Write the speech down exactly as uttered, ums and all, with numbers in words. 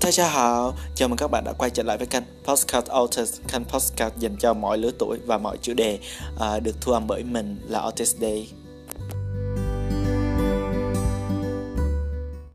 Thầy chào họ, chào mừng các bạn đã quay trở lại với kênh Podcast Otis, kênh podcast dành cho mọi lứa tuổi và mọi chủ đề, à, được thu âm bởi mình là Otis Day.